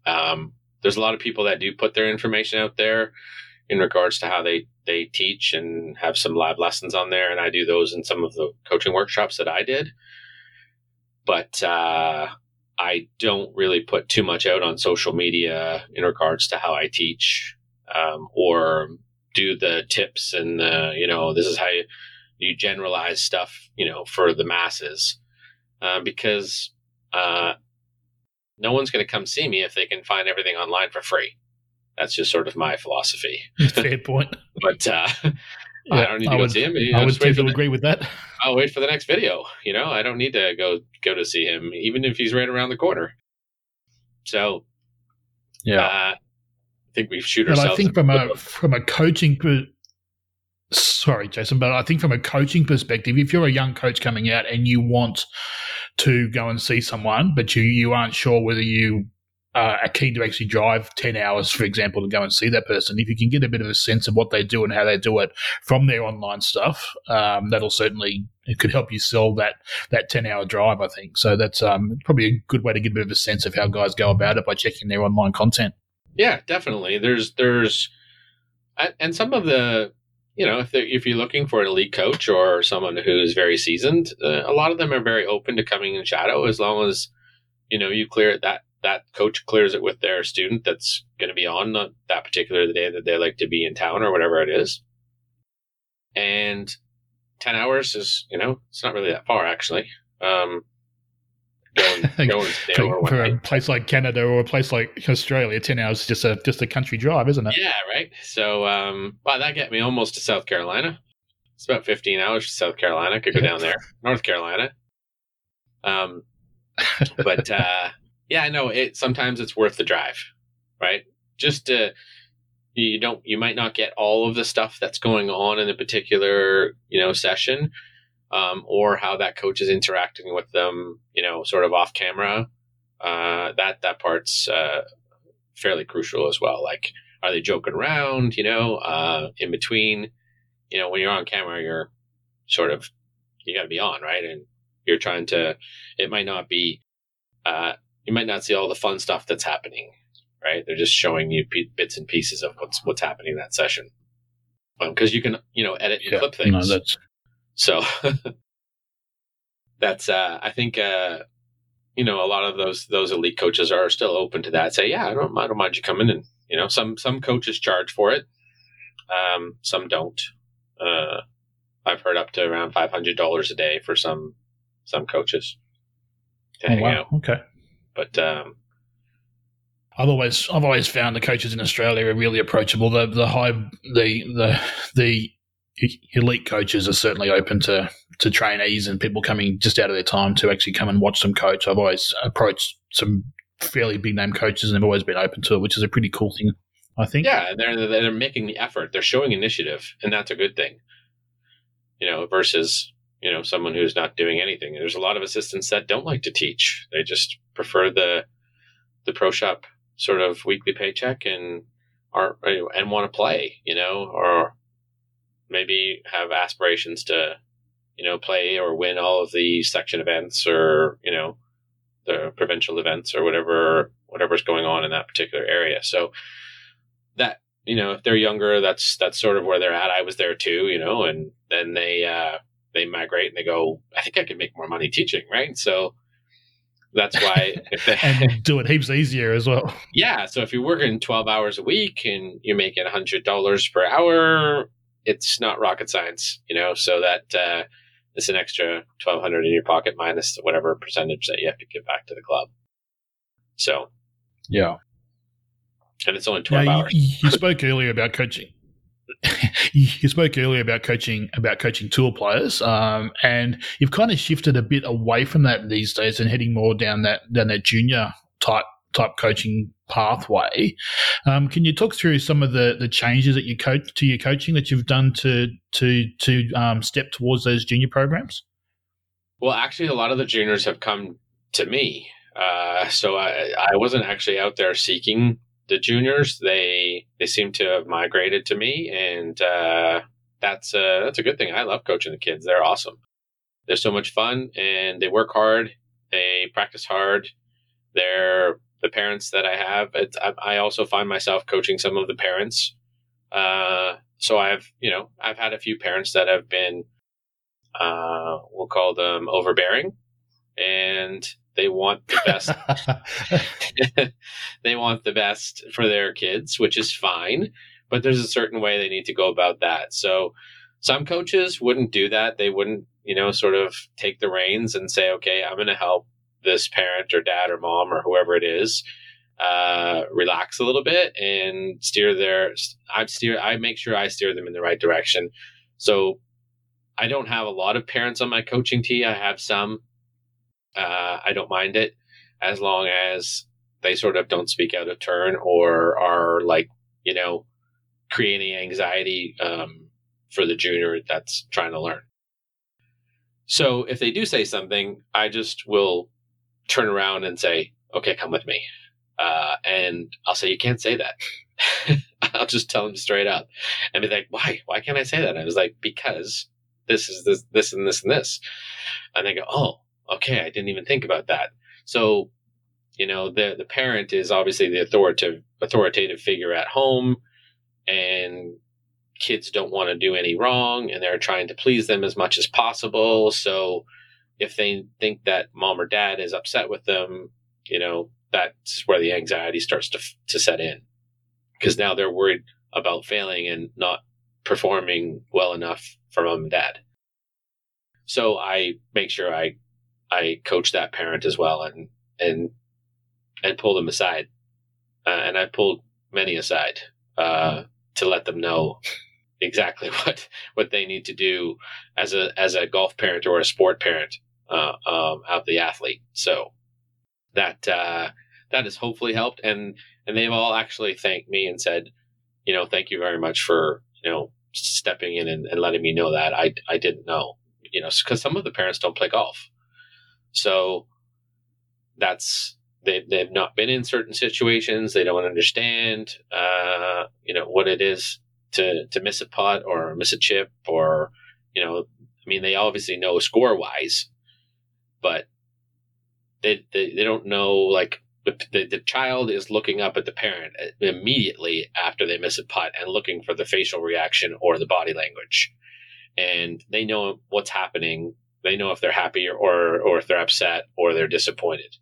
Um, there's a lot of people that do put their information out there in regards to how they, they teach and have some live lessons on there. And I do those in some of the coaching workshops that I did. But uh, I don't really put too much out on social media in regards to how I teach um, or do the tips and, the, you know, this is how you, you generalize stuff, you know, for the masses. Uh, because uh, no one's going to come see me if they can find everything online for free. That's just sort of my philosophy. Fair point. But uh, I, I don't need to I go would, see him. You know, I would tend to the, agree with that. I'll wait for the next video. You know, I don't need to go go to see him, even if he's right around the corner. So, yeah, uh, I think we shoot ourselves. And I think from a book. from a coaching, per- sorry, Jason, but I think from a coaching perspective, if you're a young coach coming out and you want to go and see someone, but you you aren't sure whether you Uh, are keen to actually drive ten hours, for example, to go and see that person. If you can get a bit of a sense of what they do and how they do it from their online stuff, um, that'll certainly, it could help you sell that that ten-hour drive, I think. So that's um, probably a good way to get a bit of a sense of how guys go about it by checking their online content. Yeah, definitely. There's, there's, and some of the, you know, if if you're looking for an elite coach or someone who's very seasoned, uh, a lot of them are very open to coming in shadow as long as, you know, you clear that. that coach clears it with their student that's going to be on that particular day that they like to be in town or whatever it is. And ten hours is, you know, it's not really that far actually. Um, going, going for, for a place like Canada or a place like Australia, ten hours is just a, just a country drive, isn't it? Yeah. Right. So, um, wow, that got me almost to South Carolina. It's about fifteen hours to South Carolina. I could go yeah. down there, North Carolina. Um, but, uh, Yeah, I know it. Sometimes it's worth the drive, right? Just to, you don't, you might not get all of the stuff that's going on in a particular, you know, session, um, or how that coach is interacting with them, you know, sort of off camera. Uh, that, that part's, uh, fairly crucial as well. Like, are they joking around, you know, uh, in between, you know, when you're on camera, you're sort of, you gotta be on, right? And you're trying to, it might not be, uh, you might not see all the fun stuff that's happening, right? They're just showing you p- bits and pieces of what's what's happening in that session, because um, you can, you know, edit and yeah, clip things. No, that's... So that's, uh, I think, uh, you know, a lot of those those elite coaches are still open to that. Say, yeah, I don't, I don't mind you coming, and you know, some some coaches charge for it, um, some don't. Uh, I've heard up to around five hundred dollars a day for some some coaches. To oh, wow! Out. Okay. But um, I've always I've always found the coaches in Australia are really approachable. The the high the the the elite coaches are certainly open to, to trainees and people coming just out of their time to actually come and watch them coach. I've always approached some fairly big name coaches and they've always been open to it, which is a pretty cool thing, I think. Yeah, they're they're making the effort. They're showing initiative, and that's a good thing. You know, versus you know someone who's not doing anything. There's a lot of assistants that don't like to teach. They just prefer the the pro shop sort of weekly paycheck and are and want to play, you know, or maybe have aspirations to, you know, play or win all of the section events or, you know, the provincial events or whatever whatever's going on in that particular area. So that, you know, if they're younger, that's that's sort of where they're at. I was there too, you know, and then they uh, they migrate and they go, I think I can make more money teaching, right? So that's why if they and do it heaps easier as well. Yeah. So if you're working twelve hours a week and you're making one hundred dollars per hour, it's not rocket science, you know, so that uh, it's an extra twelve hundred dollars in your pocket minus whatever percentage that you have to give back to the club. So, yeah. And it's only twelve now, hours. You, you spoke earlier about coaching. You spoke earlier about coaching about coaching tour players, um, and you've kind of shifted a bit away from that these days and heading more down that down that junior type type coaching pathway. Um, can you talk through some of the, the changes that you coach to your coaching that you've done to to to um, step towards those junior programs? Well, actually, a lot of the juniors have come to me, uh, so I, I wasn't actually out there seeking. The juniors, they they seem to have migrated to me, and uh, that's a, that's a good thing. I love coaching the kids. They're awesome. They're so much fun, and they work hard. They practice hard. They're the parents that I have. It's, I, I also find myself coaching some of the parents. Uh, so I've, you know, I've had a few parents that have been, uh, we'll call them overbearing, and they want the best. They want the best for their kids, which is fine, but there's a certain way they need to go about that. So some coaches wouldn't do that. They wouldn't, you know, sort of take the reins and say, okay, I'm going to help this parent or dad or mom or whoever it is, uh, relax a little bit and steer their, I steer, I make sure I steer them in the right direction So I don't have a lot of parents on my coaching tee. I have some. Uh, I don't mind it as long as they sort of don't speak out of turn or are like, you know, creating anxiety um, for the junior that's trying to learn. So if they do say something, I just will turn around and say, okay, come with me. Uh, and I'll say, you can't say that. I'll just tell them straight up and be like, why, why can't I say that? And I was like, because this is this, this and this and this. And they go, oh, okay. I didn't even think about that. So, you know, the, the parent is obviously the authoritative, authoritative figure at home, and kids don't want to do any wrong, and they're trying to please them as much as possible. So if they think that mom or dad is upset with them, you know, that's where the anxiety starts to to set in, because now they're worried about failing and not performing well enough for mom and dad. So I make sure I I coach that parent as well, and and and pull them aside, uh, and I pulled many aside uh, to let them know exactly what what they need to do as a as a golf parent or a sport parent uh, um, of the athlete. So that uh, that has hopefully helped, and and they've all actually thanked me and said, you know, thank you very much for, you know, stepping in and, and letting me know that. I I didn't know, you know, because some of the parents don't play golf, so that's they they've not been in certain situations. They don't understand, uh, you know, what it is to to miss a putt or miss a chip, or, you know, I mean, they obviously know score wise, but. They, they they don't know, like, the, the the child is looking up at the parent immediately after they miss a putt and looking for the facial reaction or the body language. And they know what's happening. They know if they're happy or, or, or if they're upset or they're disappointed.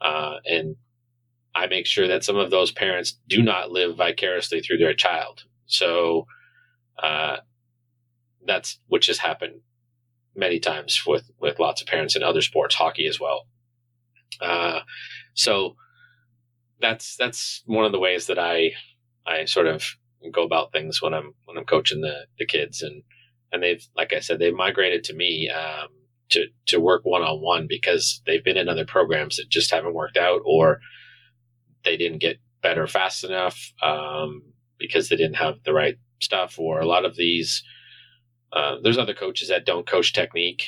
Uh, and I make sure that some of those parents do not live vicariously through their child. So uh, that's which has happened many times with, with lots of parents in other sports, hockey as well. Uh, so that's, that's one of the ways that I, I sort of go about things when I'm, when I'm coaching the, the kids, and, and they've, like I said, they've migrated to me, um, to, to work one-on-one because they've been in other programs that just haven't worked out, or they didn't get better fast enough, um, because they didn't have the right stuff. Or a lot of these, uh, there's other coaches that don't coach technique,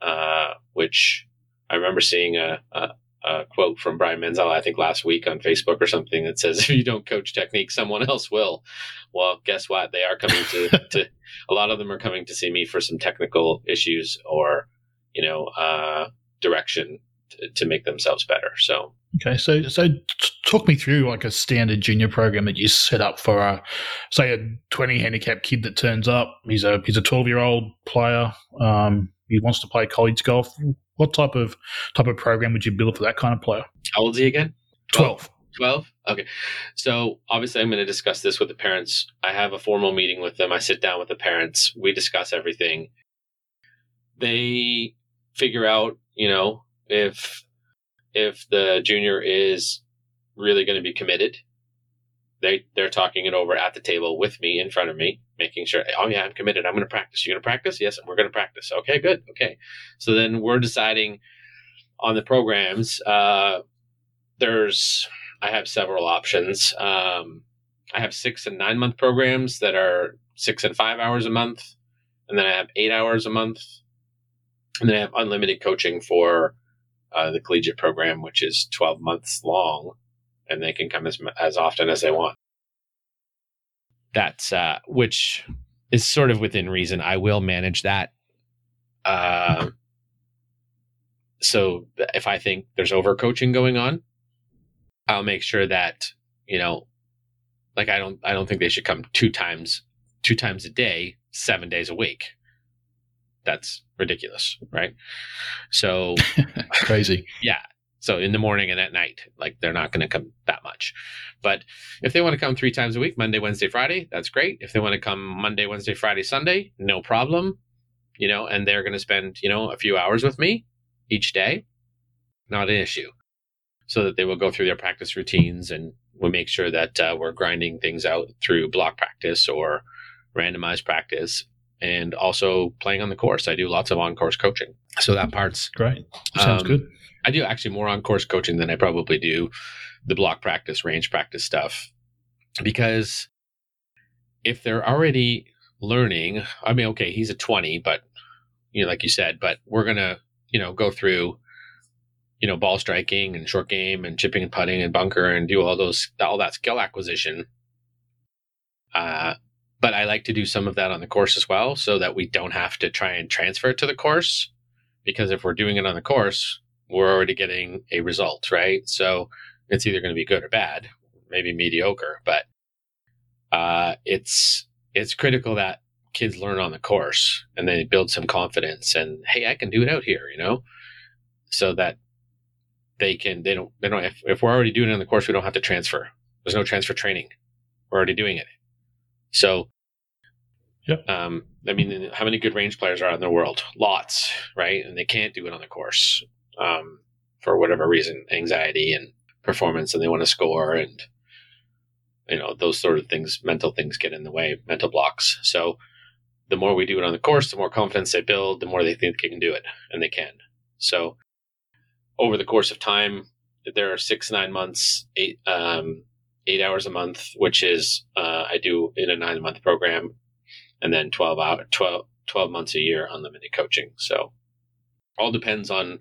uh, which, I remember seeing a, a, a quote from Brian Menzel, I think last week on Facebook or something, that says, if you don't coach technique, someone else will. Well, guess what? They are coming to, to a lot of them are coming to see me for some technical issues or, you know, uh, direction to, to make themselves better. So, okay. So, so talk me through like a standard junior program that you set up for a, say a twenty handicap kid that turns up. He's a, he's a twelve year old player. Um, he wants to play college golf. What type of type of program would you build for that kind of player? How old is he again? twelve. twelve? Okay. So obviously I'm going to discuss this with the parents. I have a formal meeting with them. I sit down with the parents. We discuss everything. They figure out, you know, if if the junior is really going to be committed. They, they're talking it over at the table with me, in front of me, making sure, oh, yeah, I'm committed. I'm going to practice. You're going to practice? Yes, we're going to practice. Okay, good. Okay. So then we're deciding on the programs. Uh, there's I have several options. Um, I have six and nine month programs that are six and five hours a month. And then I have eight hours a month. And then I have unlimited coaching for uh, the collegiate program, which is twelve months long. And they can come as as often as they want. That's uh, which is sort of within reason. I will manage that. Uh, so if I think there's overcoaching going on, I'll make sure that, you know, like I don't I don't think they should come two times two times a day, seven days a week. That's ridiculous, right? So crazy, yeah. So in the morning and at night, like they're not going to come that much. But if they want to come three times a week, Monday, Wednesday, Friday, that's great. If they want to come Monday, Wednesday, Friday, Sunday, no problem. You know, and they're going to spend, you know, a few hours with me each day. Not an issue. So that they will go through their practice routines, and we'll make sure that uh, we're grinding things out through block practice or randomized practice, and also playing on the course. I do lots of on-course coaching. So that part's great. Sounds um, good. I do actually more on-course coaching than I probably do the block practice, range practice stuff, because if they're already learning, I mean, okay, he's a twenty, but you know, like you said, but we're going to, you know, go through, you know, ball striking and short game and chipping and putting and bunker and do all those, all that skill acquisition. Uh, but I like to do some of that on the course as well, so that we don't have to try and transfer it to the course, because if we're doing it on the course, we're already getting a result, right? So it's either going to be good or bad, maybe mediocre, but uh, it's, it's critical that kids learn on the course and they build some confidence and, hey, I can do it out here, you know, so that they can, they don't, they don't, if, if we're already doing it on the course, we don't have to transfer. There's no transfer training. We're already doing it. So, yep. um, I mean, how many good range players are out in the world? Lots, right? And they can't do it on the course, um, for whatever reason, anxiety and performance, and they want to score, and you know, those sort of things, mental things get in the way, mental blocks. So the more we do it on the course, the more confidence they build, the more they think they can do it, and they can. So over the course of time, there are six, nine months, eight, um, eight hours a month, which is, uh, I do in a nine month program, and then twelve hour, twelve, twelve months a year unlimited coaching. So all depends on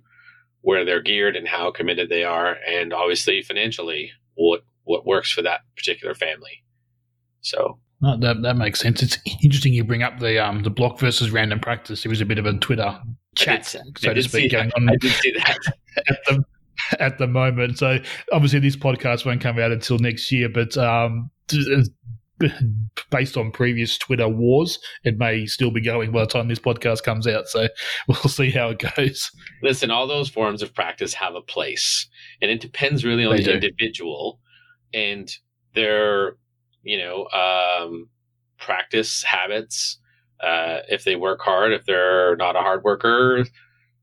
where they're geared and how committed they are. And obviously financially, what, what works for that particular family. So no, that that makes sense. It's interesting you bring up the um the block versus random practice. There was a bit of a Twitter chat, so to speak, going on. I did see that at the at the moment. So obviously this podcast won't come out until next year, but um based on previous Twitter wars, it may still be going by the time this podcast comes out. So we'll see how it goes. Listen, all those forms of practice have a place, and it depends really on the individual and their, you know, um, practice habits. Uh, if they work hard, if they're not a hard worker,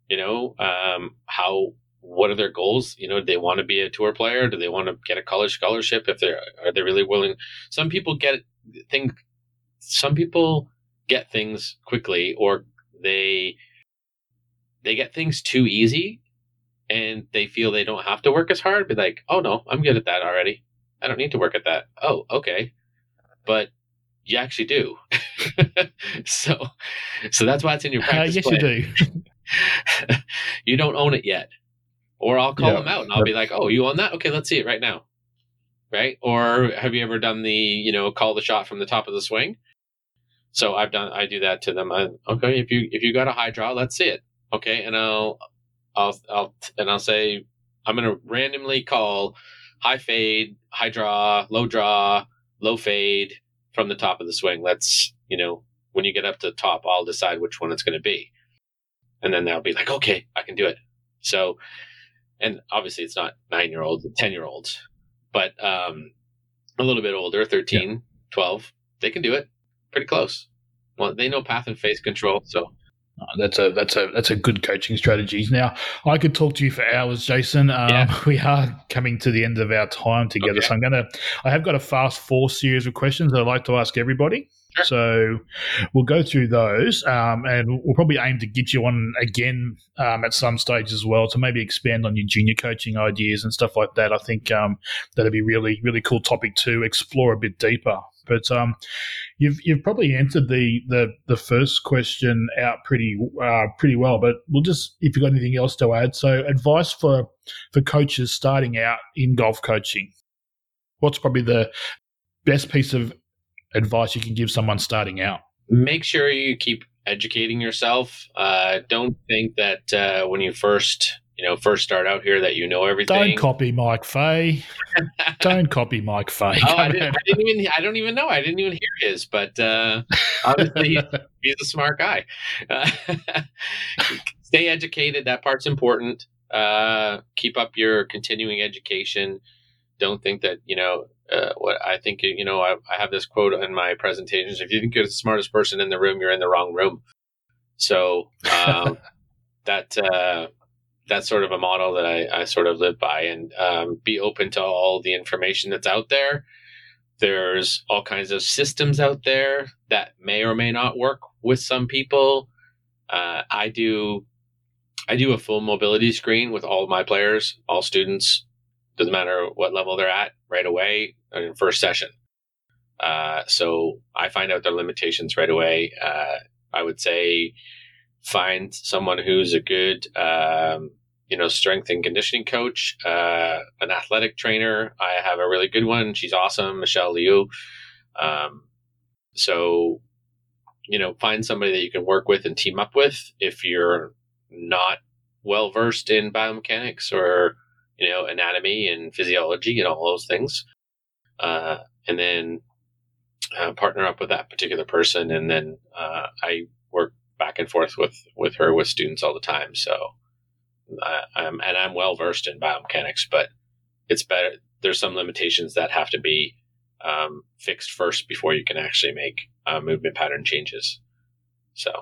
you know, um, how, what are their goals? You know, do they want to be a tour player? Do they want to get a college scholarship? If they're, are they really willing? Some people get think, some people get things quickly, or they, they get things too easy and they feel they don't have to work as hard. Be like, oh no, I'm good at that already. I don't need to work at that. Oh, okay. But you actually do. so, so that's why it's in your practice. Uh, yes, plan. You do. You don't own it yet. Or I'll call yeah. them out and I'll be like, oh, you own that? Okay, let's see it right now. Right? Or have you ever done the, you know, call the shot from the top of the swing? So I've done, I do that to them. I, okay. If you, if you got a high draw, let's see it. Okay. And I'll, I'll, I'll, and I'll say, I'm going to randomly call high fade, high draw, low draw, low fade from the top of the swing. Let's, you know, when you get up to the top, I'll decide which one it's going to be. And then they'll be like, okay, I can do it. So, and obviously it's not nine-year-olds and ten-year-olds, but um, a little bit older, thirteen, yeah. twelve, they can do it pretty close. Well, they know path and face control, so. Oh, that's a that's a that's a good coaching strategy. Now I could talk to you for hours, Jason. Um, yeah. We are coming to the end of our time together, okay. So I'm gonna. I have got a fast four series of questions that I like to ask everybody. Sure. So we'll go through those, um, and we'll probably aim to get you on again um, at some stage as well to maybe expand on your junior coaching ideas and stuff like that. I think um, that'd be really really cool topic to explore a bit deeper. But um, you've you've probably answered the, the, the first question out pretty uh, pretty well. But we'll just, if you've got anything else to add. So advice for, for coaches starting out in golf coaching. What's probably the best piece of advice you can give someone starting out? Make sure you keep educating yourself. Uh, don't think that uh, when you first you know first start out here that you know everything. Don't copy Mike Fay. Don't copy Mike Fay. Oh, I didn't, I didn't even. I don't even know. I didn't even hear his. But uh, obviously, he's a smart guy. Uh, stay educated. That part's important. Uh, keep up your continuing education. Don't think that you know. Uh, what I think, you know, I, I have this quote in my presentations. If you think you're the smartest person in the room, you're in the wrong room. So um, that uh, that's sort of a model that I, I sort of live by, and um, be open to all the information that's out there. There's all kinds of systems out there that may or may not work with some people. Uh, I do, I do a full mobility screen with all of my players, all students. Doesn't matter what level they're at right away in first session. Uh, so I find out their limitations right away. Uh, I would say find someone who's a good, um, you know, strength and conditioning coach, uh, an athletic trainer. I have a really good one. She's awesome. Michelle Liu. Um, so, you know, find somebody that you can work with and team up with if you're not well-versed in biomechanics or, you know, anatomy and physiology and all those things. Uh, and then uh, partner up with that particular person. And then uh, I work back and forth with, with her, with students all the time. So, Uh, I'm, and I'm well versed in biomechanics, but it's better. There's some limitations that have to be um, fixed first before you can actually make uh, movement pattern changes. So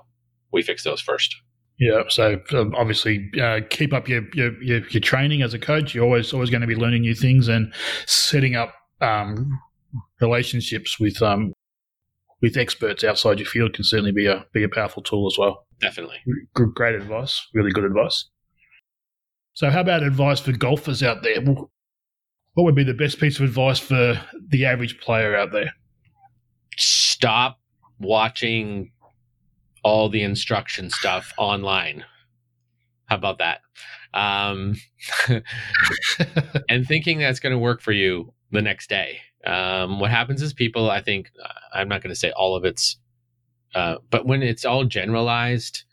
we fix those first. Yeah. So um, obviously, uh, keep up your, your your your training as a coach. You're always always going to be learning new things and setting up um, relationships with um with experts outside your field can certainly be a be a powerful tool as well. Definitely. G- great advice. Really good advice. So how about advice for golfers out there? What would be the best piece of advice for the average player out there? Stop watching all the instruction stuff online. How about that? Um, and thinking that's going to work for you the next day. Um, what happens is people, I think, I'm not going to say all of it's, uh, but when it's all generalized,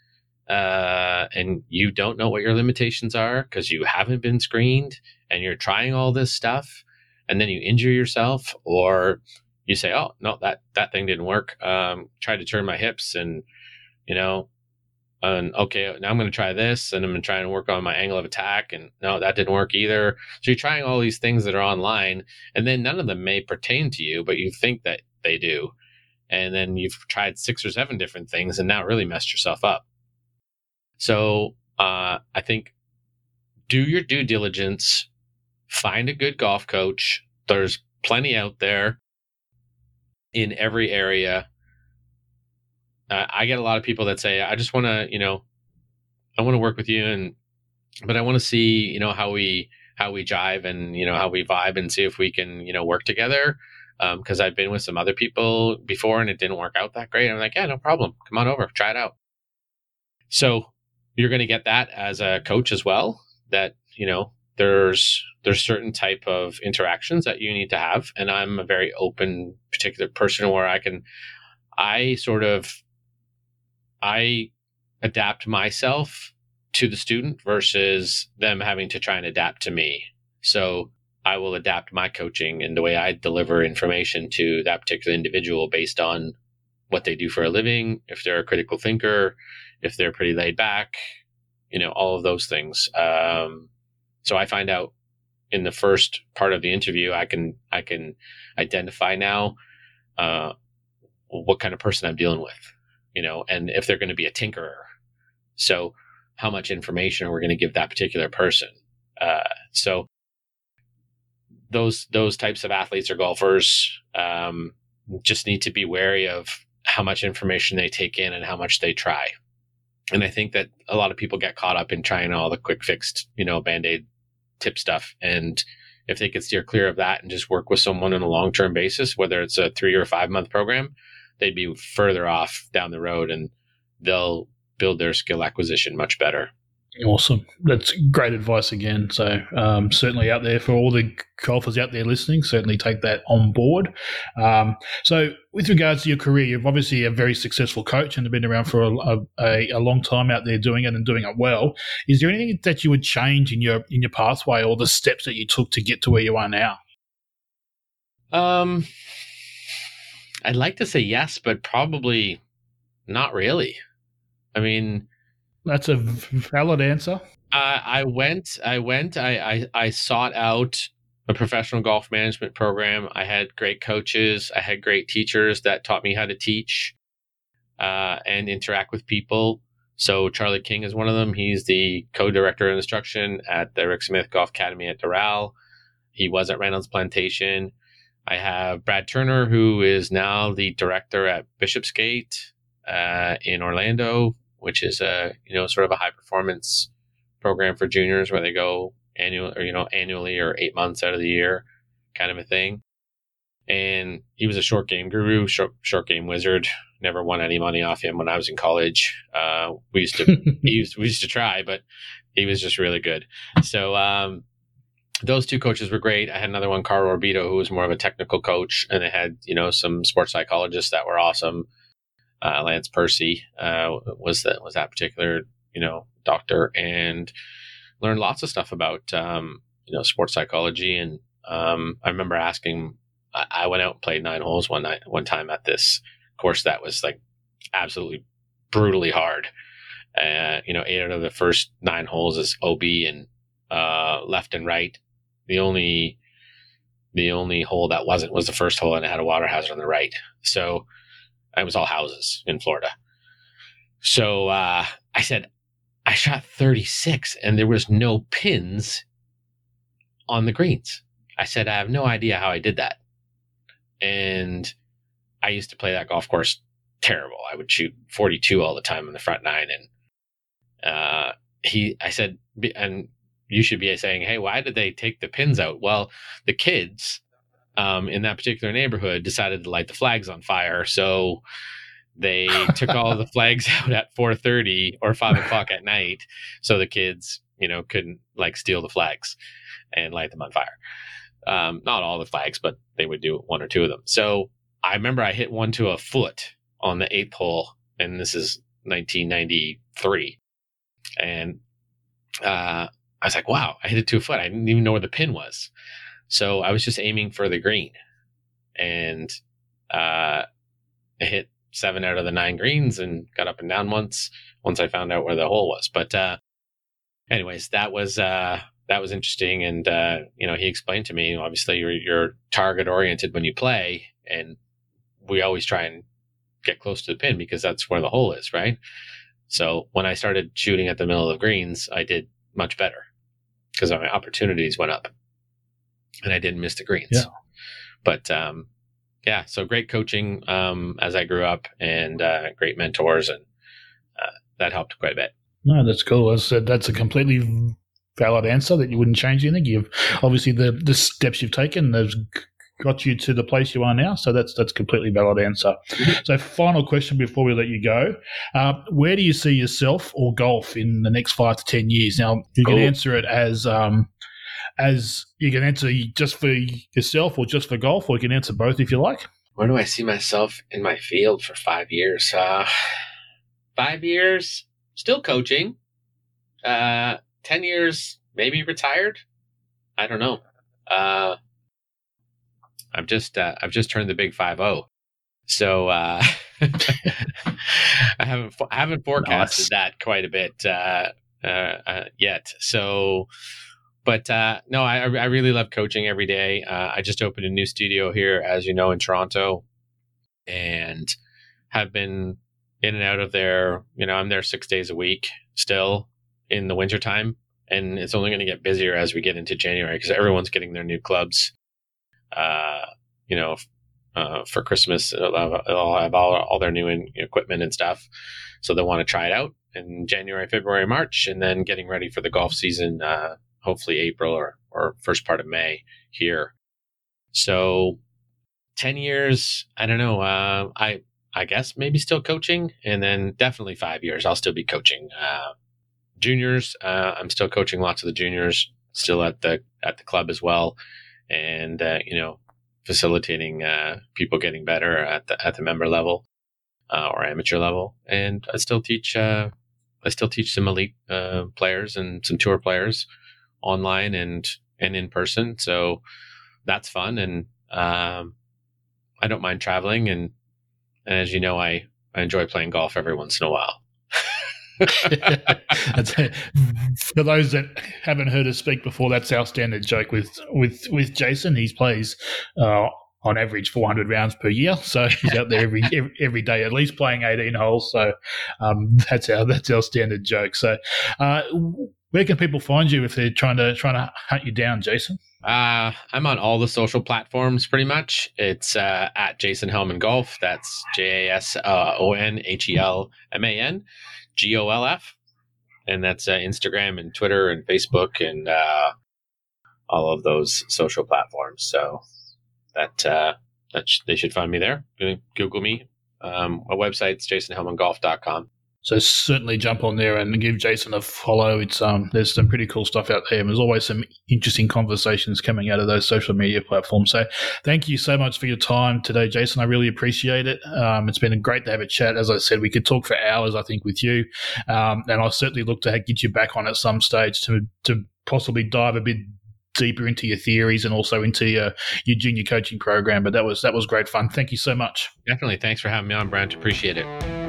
Uh, and you don't know what your limitations are because you haven't been screened and you're trying all this stuff and then you injure yourself, or you say, oh, no, that, that thing didn't work. Um, tried to turn my hips and, you know, and okay, now I'm going to try this and I'm going to try and work on my angle of attack. And no, that didn't work either. So you're trying all these things that are online and then none of them may pertain to you, but you think that they do. And then you've tried six or seven different things and now really messed yourself up. So uh, I think do your due diligence, find a good golf coach. There's plenty out there in every area. Uh, I get a lot of people that say, I just want to, you know, I want to work with you, and but I want to see, you know, how we how we jive and, you know, how we vibe and see if we can, you know, work together. Because um, I've been with some other people before and it didn't work out that great. I'm like, yeah, no problem. Come on over. Try it out. So you're going to get that as a coach as well, that, you know, there's, there's certain type of interactions that you need to have. And I'm a very open particular person where I can, I sort of, I adapt myself to the student versus them having to try and adapt to me. So I will adapt my coaching and the way I deliver information to that particular individual based on what they do for a living, if they're a critical thinker, if they're pretty laid back, you know, all of those things. Um, so I find out in the first part of the interview, I can, I can identify now, uh, what kind of person I'm dealing with, you know, and if they're going to be a tinkerer. So how much information are we going to give that particular person? Uh, so those, those types of athletes or golfers, um, just need to be wary of how much information they take in and how much they try. And I think that a lot of people get caught up in trying all the quick fixed, you know, Band-Aid tip stuff. And if they could steer clear of that and just work with someone on a long-term basis, whether it's a three or five month program, they'd be further off down the road and they'll build their skill acquisition much better. Awesome. That's great advice again. So um, certainly out there for all the golfers out there listening, certainly take that on board. Um, so with regards to your career, you've obviously a very successful coach and have been around for a, a, a long time out there doing it and doing it well. Is there anything that you would change in your in your pathway or the steps that you took to get to where you are now? Um, I'd like to say yes, but probably not really. I mean... That's a valid answer. Uh, I went, I went, I, I, I sought out a professional golf management program. I had great coaches. I had great teachers that taught me how to teach uh, and interact with people. So Charlie King is one of them. He's the co-director of instruction at the Rick Smith Golf Academy at Doral. He was at Reynolds Plantation. I have Brad Turner, who is now the director at Bishop's Gate uh, in Orlando, which is a, you know, sort of a high performance program for juniors where they go annual or, you know, annually or eight months out of the year kind of a thing. And he was a short game guru, short, short game wizard. Never won any money off him when I was in college. Uh, we used to, he used, we used to try, but he was just really good. So, um, those two coaches were great. I had another one, Carl Orbito, who was more of a technical coach, and I had, you know, some sports psychologists that were awesome. Uh, Lance Percy uh, was that was that particular, you know, doctor, and learned lots of stuff about, um, you know, sports psychology. And um, I remember asking, I, I went out and played nine holes one night, one time at this course that was like absolutely brutally hard. Uh, you know, eight out of the first nine holes is O B and uh, left and right. The only, the only hole that wasn't was the first hole, and it had a water hazard on the right. So it was all houses in Florida. So, uh, I said, I shot thirty-six and there was no pins on the greens. I said, I have no idea how I did that. And I used to play that golf course terrible. I would shoot forty-two all the time in the front nine. And, uh, he, I said, and you should be saying, hey, why did they take the pins out? Well, the kids, um, in that particular neighborhood decided to light the flags on fire. So they took all the flags out at four thirty or five o'clock at night. So the kids, you know, couldn't like steal the flags and light them on fire. Um, not all the flags, but they would do one or two of them. So I remember I hit one to a foot on the eighth hole, and this is nineteen ninety-three. And, uh, I was like, wow, I hit it to a foot. I didn't even know where the pin was. So I was just aiming for the green, and uh, I hit seven out of the nine greens and got up and down once, once I found out where the hole was. But uh, anyways, that was, uh, that was interesting. And, uh, you know, he explained to me, obviously you're, you're target oriented when you play, and we always try and get close to the pin because that's where the hole is. Right. So when I started shooting at the middle of the greens, I did much better because my opportunities went up and I didn't miss the greens. Yeah. But, um, yeah, so great coaching, um, as I grew up, and, uh, great mentors, and, uh, that helped quite a bit. No, that's cool. That's a, that's a completely valid answer that you wouldn't change anything. You've obviously the, the steps you've taken, they've got you to the place you are now. So that's, that's a completely valid answer. So final question before we let you go, uh, where do you see yourself or golf in the next five to ten years? Now you cool. can answer it as, um, As you can answer just for yourself or just for golf, or you can answer both if you like. Where do I see myself in my field for five years? Uh, five years, still coaching. Uh, ten years, maybe retired. I don't know. Uh, I've just uh, I've just turned the big five zero, so uh, I haven't I haven't forecasted nice. that quite a bit uh, uh, uh, yet. So. But uh, no, I, I really love coaching every day. Uh, I just opened a new studio here, as you know, in Toronto, and have been in and out of there. You know, I'm there six days a week still in the wintertime, and it's only going to get busier as we get into January because everyone's getting their new clubs, uh, you know, uh, for Christmas. They'll have, they'll have all, all their new in, equipment and stuff. So they'll want to try it out in January, February, March, and then getting ready for the golf season, uh hopefully April or, or first part of May here. So ten years, I don't know. Uh, I, I guess maybe still coaching, and then definitely five years. I'll still be coaching, uh, juniors. Uh, I'm still coaching lots of the juniors still at the, at the club as well. And, uh, you know, facilitating, uh, people getting better at the, at the member level, uh, or amateur level. And I still teach, uh, I still teach some elite, uh, players and some tour players, online and, and in person. So that's fun. And, um, I don't mind traveling. And, and as you know, I, I enjoy playing golf every once in a while. For those that haven't heard us speak before, that's our standard joke with, with, with Jason. He plays, uh, on average four hundred rounds per year. So he's out there every, every, every day, at least playing eighteen holes. So, um, that's our, that's our standard joke. So, uh, Where can people find you if they're trying to trying to hunt you down, Jason? Uh, I'm on all the social platforms pretty much. It's uh, at Jason Helman Golf. That's J A S O N H E L M A N G O L F. And that's uh, Instagram and Twitter and Facebook and uh, all of those social platforms. So that uh, that sh- they should find me there. Google me. Um, my website's jason helman golf dot com. So certainly jump on there and give Jason a follow. It's um, there's some pretty cool stuff out there, and there's always some interesting conversations coming out of those social media platforms. So thank you so much for your time today, Jason. I really appreciate it. Um, it's been great to have a chat. As I said, we could talk for hours, I think, with you, um, and I'll certainly look to get you back on at some stage to to possibly dive a bit deeper into your theories and also into your, your junior coaching program. But that was that was great fun. Thank you so much. Definitely. Thanks for having me on, Brent. Appreciate it.